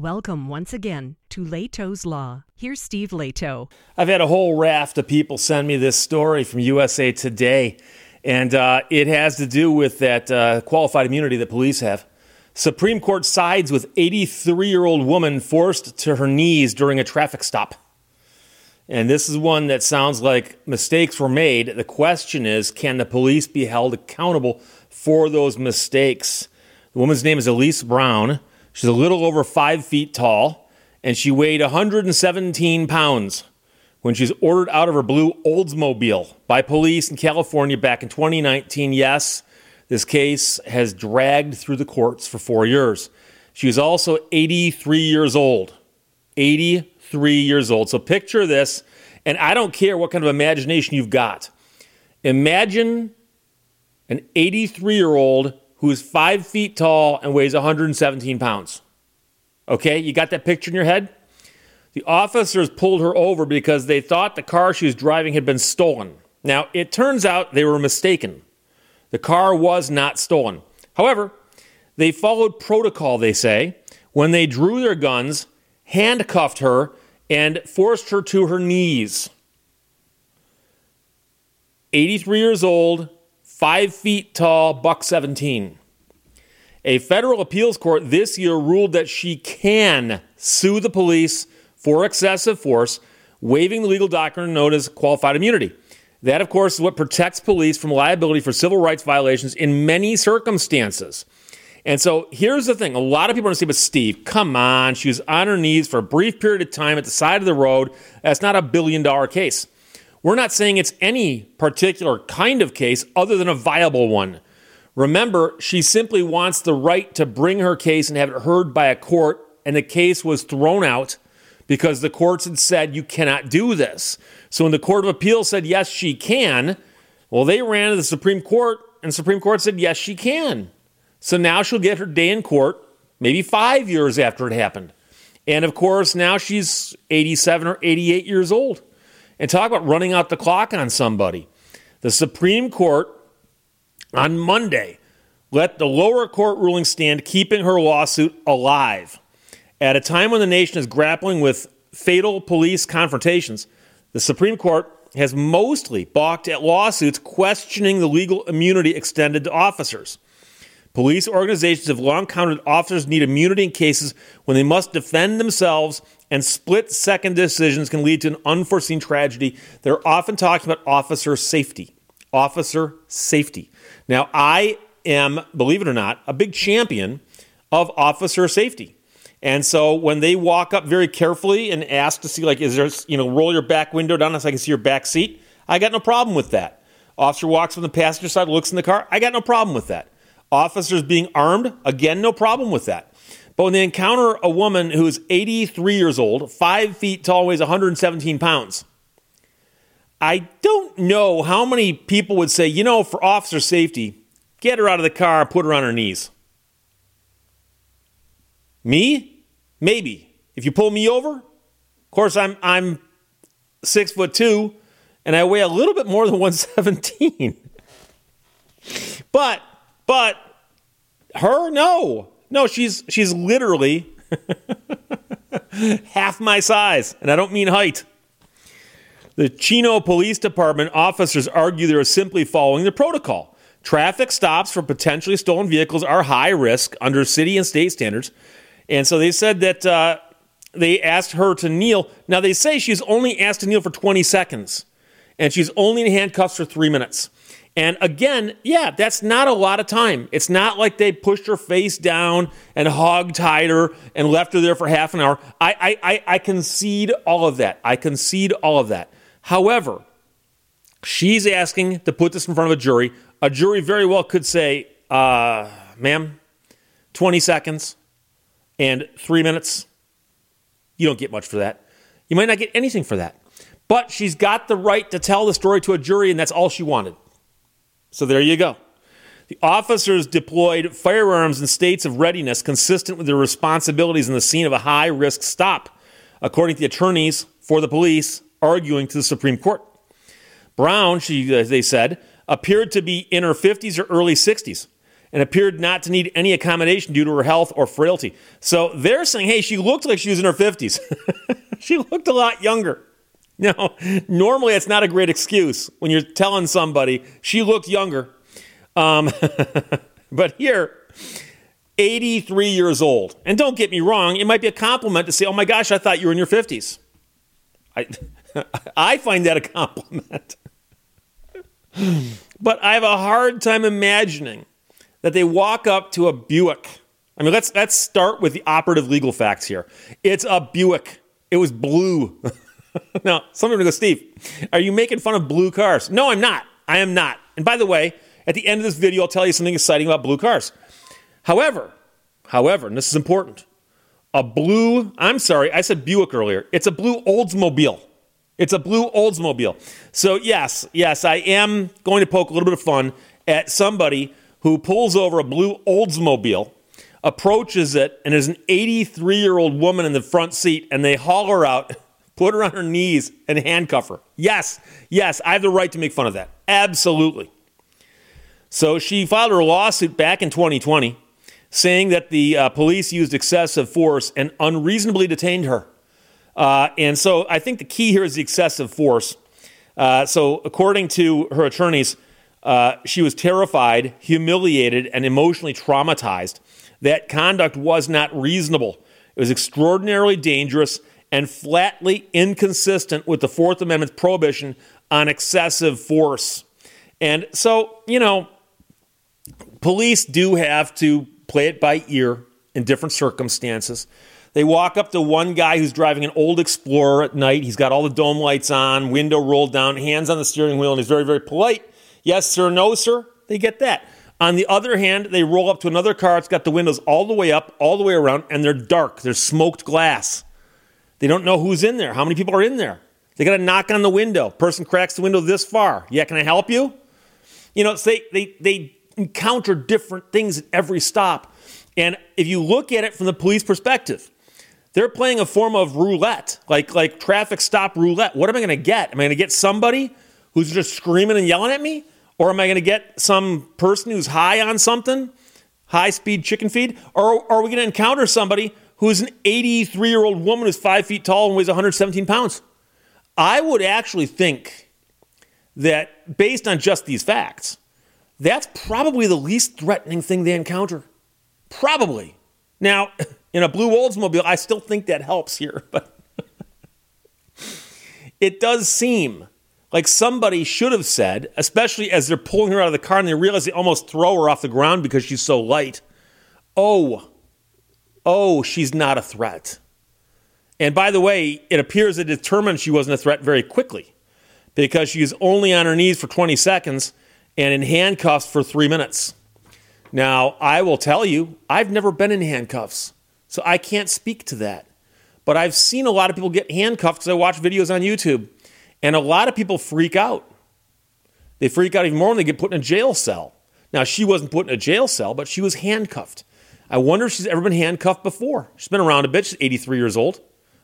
Welcome once again to Lehto's Law. Here's Steve Lehto. I've had a whole raft of people send me this story from USA Today, and it has to do with that qualified immunity that police have. Supreme Court sides with 83-year-old woman forced to her knees during a traffic stop. And this is one that sounds like mistakes were made. The question is, can the police be held accountable for those mistakes? The woman's name is Elise Brown. She's a little over 5 feet tall, and she weighed 117 pounds when she's ordered out of her blue Oldsmobile by police in California back in 2019. Yes, this case has dragged through the courts for 4 years. She was also 83 years old. 83 years old. So picture this, and I don't care what kind of imagination you've got. Imagine an 83-year-old who is 5 feet tall and weighs 117 pounds. Okay, you got that picture in your head? The officers pulled her over because they thought the car she was driving had been stolen. Now, it turns out they were mistaken. The car was not stolen. However, they followed protocol, they say, when they drew their guns, handcuffed her, and forced her to her knees. 83 years old, 5 feet tall, $1.17. A federal appeals court this year ruled that she can sue the police for excessive force, waiving the legal doctrine known as qualified immunity. That, of course, is what protects police from liability for civil rights violations in many circumstances. And so here's the thing. A lot of people are going to say, but Steve, come on. She was on her knees for a brief period of time at the side of the road. That's not $1 billion case. We're not saying it's any particular kind of case other than a viable one. Remember, she simply wants the right to bring her case and have it heard by a court, and the case was thrown out because the courts had said, you cannot do this. So when the Court of Appeals said, yes, she can, well, they ran to the Supreme Court, and the Supreme Court said, yes, she can. So now she'll get her day in court, maybe 5 years after it happened. And, of course, now she's 87 or 88 years old. And talk about running out the clock on somebody. The Supreme Court on Monday let the lower court ruling stand, keeping her lawsuit alive. At a time when the nation is grappling with fatal police confrontations, the Supreme Court has mostly balked at lawsuits questioning the legal immunity extended to officers. Police organizations have long counted officers need immunity in cases when they must defend themselves, and split-second decisions can lead to an unforeseen tragedy. They're often talking about officer safety. Officer safety. Now, I am, believe it or not, a big champion of officer safety. And so when they walk up very carefully and ask to see, like, is there, roll your back window down so I can see your back seat, I got no problem with that. Officer walks from the passenger side, looks in the car, I got no problem with that. Officers being armed, again, no problem with that. But when they encounter a woman who is 83 years old, 5 feet tall, weighs 117 pounds, I don't know how many people would say, for officer safety, get her out of the car, put her on her knees. Me? Maybe. If you pull me over, of course, I'm 6'2", and I weigh a little bit more than 117. But her, no. No, she's literally half my size, and I don't mean height. The Chino Police Department officers argue they are simply following the protocol. Traffic stops for potentially stolen vehicles are high risk under city and state standards, and so they said that they asked her to kneel. Now, they say she's only asked to kneel for 20 seconds, and she's only in handcuffs for 3 minutes. And again, yeah, that's not a lot of time. It's not like they pushed her face down and hog-tied her and left her there for half an hour. I concede all of that. However, she's asking to put this in front of a jury. A jury very well could say, ma'am, 20 seconds and 3 minutes. You don't get much for that. You might not get anything for that. But she's got the right to tell the story to a jury, and that's all she wanted. So there you go. The officers deployed firearms in states of readiness consistent with their responsibilities in the scene of a high-risk stop, according to the attorneys for the police arguing to the Supreme Court. Brown, they said, appeared to be in her 50s or early 60s, and appeared not to need any accommodation due to her health or frailty. So they're saying, hey, she looked like she was in her 50s. She looked a lot younger. Now, normally that's not a great excuse when you're telling somebody she looked younger. But here, 83 years old. And don't get me wrong, it might be a compliment to say, oh my gosh, I thought you were in your 50s. I find that a compliment. But I have a hard time imagining that they walk up to a Buick. I mean, let's start with the operative legal facts here. It's a Buick. It was blue. Now, some people go, Steve, are you making fun of blue cars? No, I'm not. I am not. And by the way, at the end of this video, I'll tell you something exciting about blue cars. However, and this is important, it's a blue Oldsmobile. It's a blue Oldsmobile. So yes, I am going to poke a little bit of fun at somebody who pulls over a blue Oldsmobile, approaches it, and there's an 83-year-old woman in the front seat, and they haul her out, put her on her knees, and handcuff her. Yes, I have the right to make fun of that. Absolutely. So she filed her lawsuit back in 2020, saying that the police used excessive force and unreasonably detained her. And so I think the key here is the excessive force. So according to her attorneys, she was terrified, humiliated, and emotionally traumatized. That conduct was not reasonable. It was extraordinarily dangerous and flatly inconsistent with the Fourth Amendment's prohibition on excessive force. And so, police do have to play it by ear in different circumstances. They walk up to one guy who's driving an old Explorer at night. He's got all the dome lights on, window rolled down, hands on the steering wheel, and he's very, very polite. Yes, sir, no, sir. They get that. On the other hand, they roll up to another car. It's got the windows all the way up, all the way around, and they're dark. They're smoked glass. They don't know who's in there, how many people are in there. They got to knock on the window. Person cracks the window this far. Yeah, can I help you? So they encounter different things at every stop. And if you look at it from the police perspective, they're playing a form of roulette, like traffic stop roulette. What am I going to get? Am I going to get somebody who's just screaming and yelling at me? Or am I going to get some person who's high on something, high-speed chicken feed? Or are we going to encounter somebody who's an 83-year-old woman who's 5 feet tall and weighs 117 pounds? I would actually think that based on just these facts, that's probably the least threatening thing they encounter. Probably. Now, in a blue Oldsmobile, I still think that helps here, but it does seem like somebody should have said, especially as they're pulling her out of the car and they realize they almost throw her off the ground because she's so light, oh, she's not a threat. And by the way, it appears they determined she wasn't a threat very quickly because she was only on her knees for 20 seconds and in handcuffs for 3 minutes. Now, I will tell you, I've never been in handcuffs, so I can't speak to that. But I've seen a lot of people get handcuffed because I watch videos on YouTube. And a lot of people freak out. They freak out even more when they get put in a jail cell. Now, she wasn't put in a jail cell, but she was handcuffed. I wonder if she's ever been handcuffed before. She's been around a bit. She's 83 years old.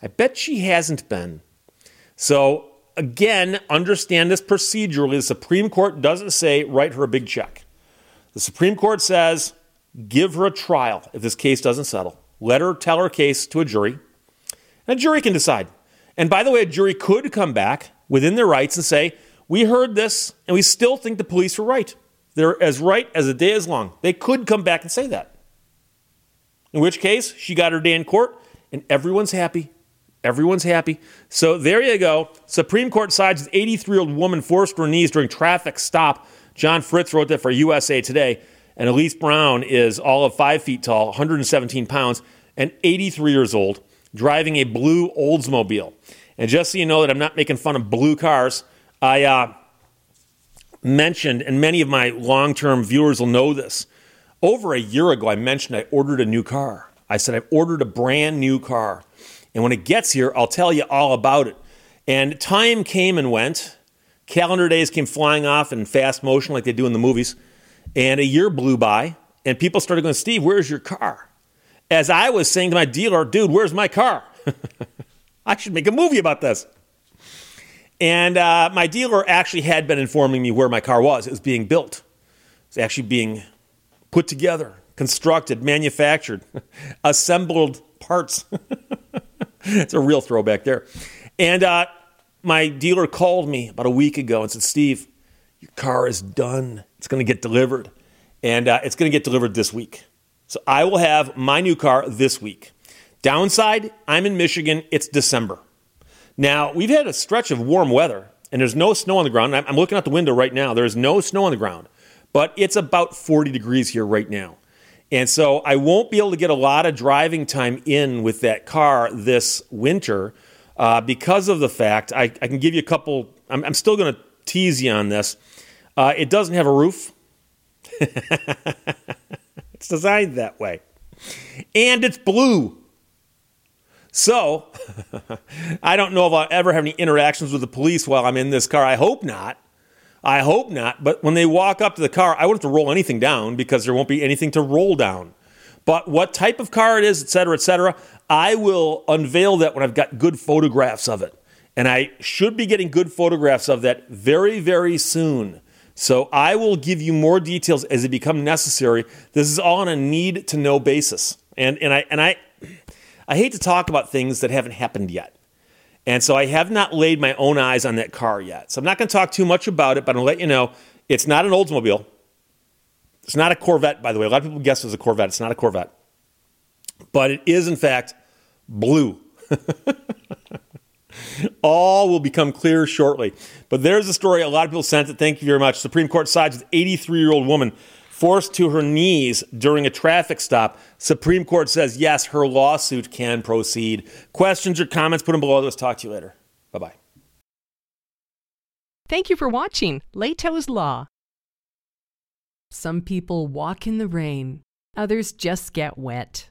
I bet she hasn't been. So, again, understand this procedurally. The Supreme Court doesn't say write her a big check. The Supreme Court says give her a trial if this case doesn't settle. Let her tell her case to a jury. And a jury can decide. And by the way, a jury could come back within their rights and say, we heard this and we still think the police were right. They're as right as the day is long. They could come back and say that. In which case, she got her day in court and everyone's happy. Everyone's happy. So there you go. Supreme Court sides with 83-year-old woman forced to her knees during traffic stop. John Fritz wrote that for USA Today. And Elise Brown is all of 5 feet tall, 117 pounds, and 83 years old, driving a blue Oldsmobile. And just so you know that I'm not making fun of blue cars, I mentioned, and many of my long-term viewers will know this, over a year ago I mentioned I ordered a new car. I said I've ordered a brand new car. And when it gets here, I'll tell you all about it. And time came and went. Calendar days came flying off in fast motion like they do in the movies. And a year blew by, and people started going, Steve, where's your car? As I was saying to my dealer, dude, where's my car? I should make a movie about this. And my dealer actually had been informing me where my car was. It was being built. It was actually being put together, constructed, manufactured, assembled parts. It's a real throwback there. And my dealer called me about a week ago and said, Steve, your car is done. It's going to get delivered. And it's going to get delivered this week. So I will have my new car this week. Downside, I'm in Michigan. It's December. Now, we've had a stretch of warm weather, and there's no snow on the ground. I'm looking out the window right now. There's no snow on the ground. But it's about 40 degrees here right now. And so I won't be able to get a lot of driving time in with that car this winter because of the fact, I can give you a couple, I'm still going to tease you on this. It doesn't have a roof. It's designed that way. And it's blue. So I don't know if I'll ever have any interactions with the police while I'm in this car. I hope not. I hope not. But when they walk up to the car, I won't have to roll anything down because there won't be anything to roll down. But what type of car it is, et cetera, I will unveil that when I've got good photographs of it. And I should be getting good photographs of that very, very soon. So I will give you more details as they become necessary. This is all on a need-to-know basis. And I hate to talk about things that haven't happened yet. And so I have not laid my own eyes on that car yet. So I'm not going to talk too much about it, but I'll let you know it's not an Oldsmobile. It's not a Corvette, by the way. A lot of people guess it was a Corvette. It's not a Corvette. But it is, in fact, blue. All will become clear shortly. But there's a story a lot of people sent it. Thank you very much. Supreme Court sides with 83-year-old woman forced to her knees during a traffic stop. Supreme Court says, yes, her lawsuit can proceed. Questions or comments, put them below. Let's talk to you later. Bye-bye. Thank you for watching Lehto's Law. Some people walk in the rain. Others just get wet.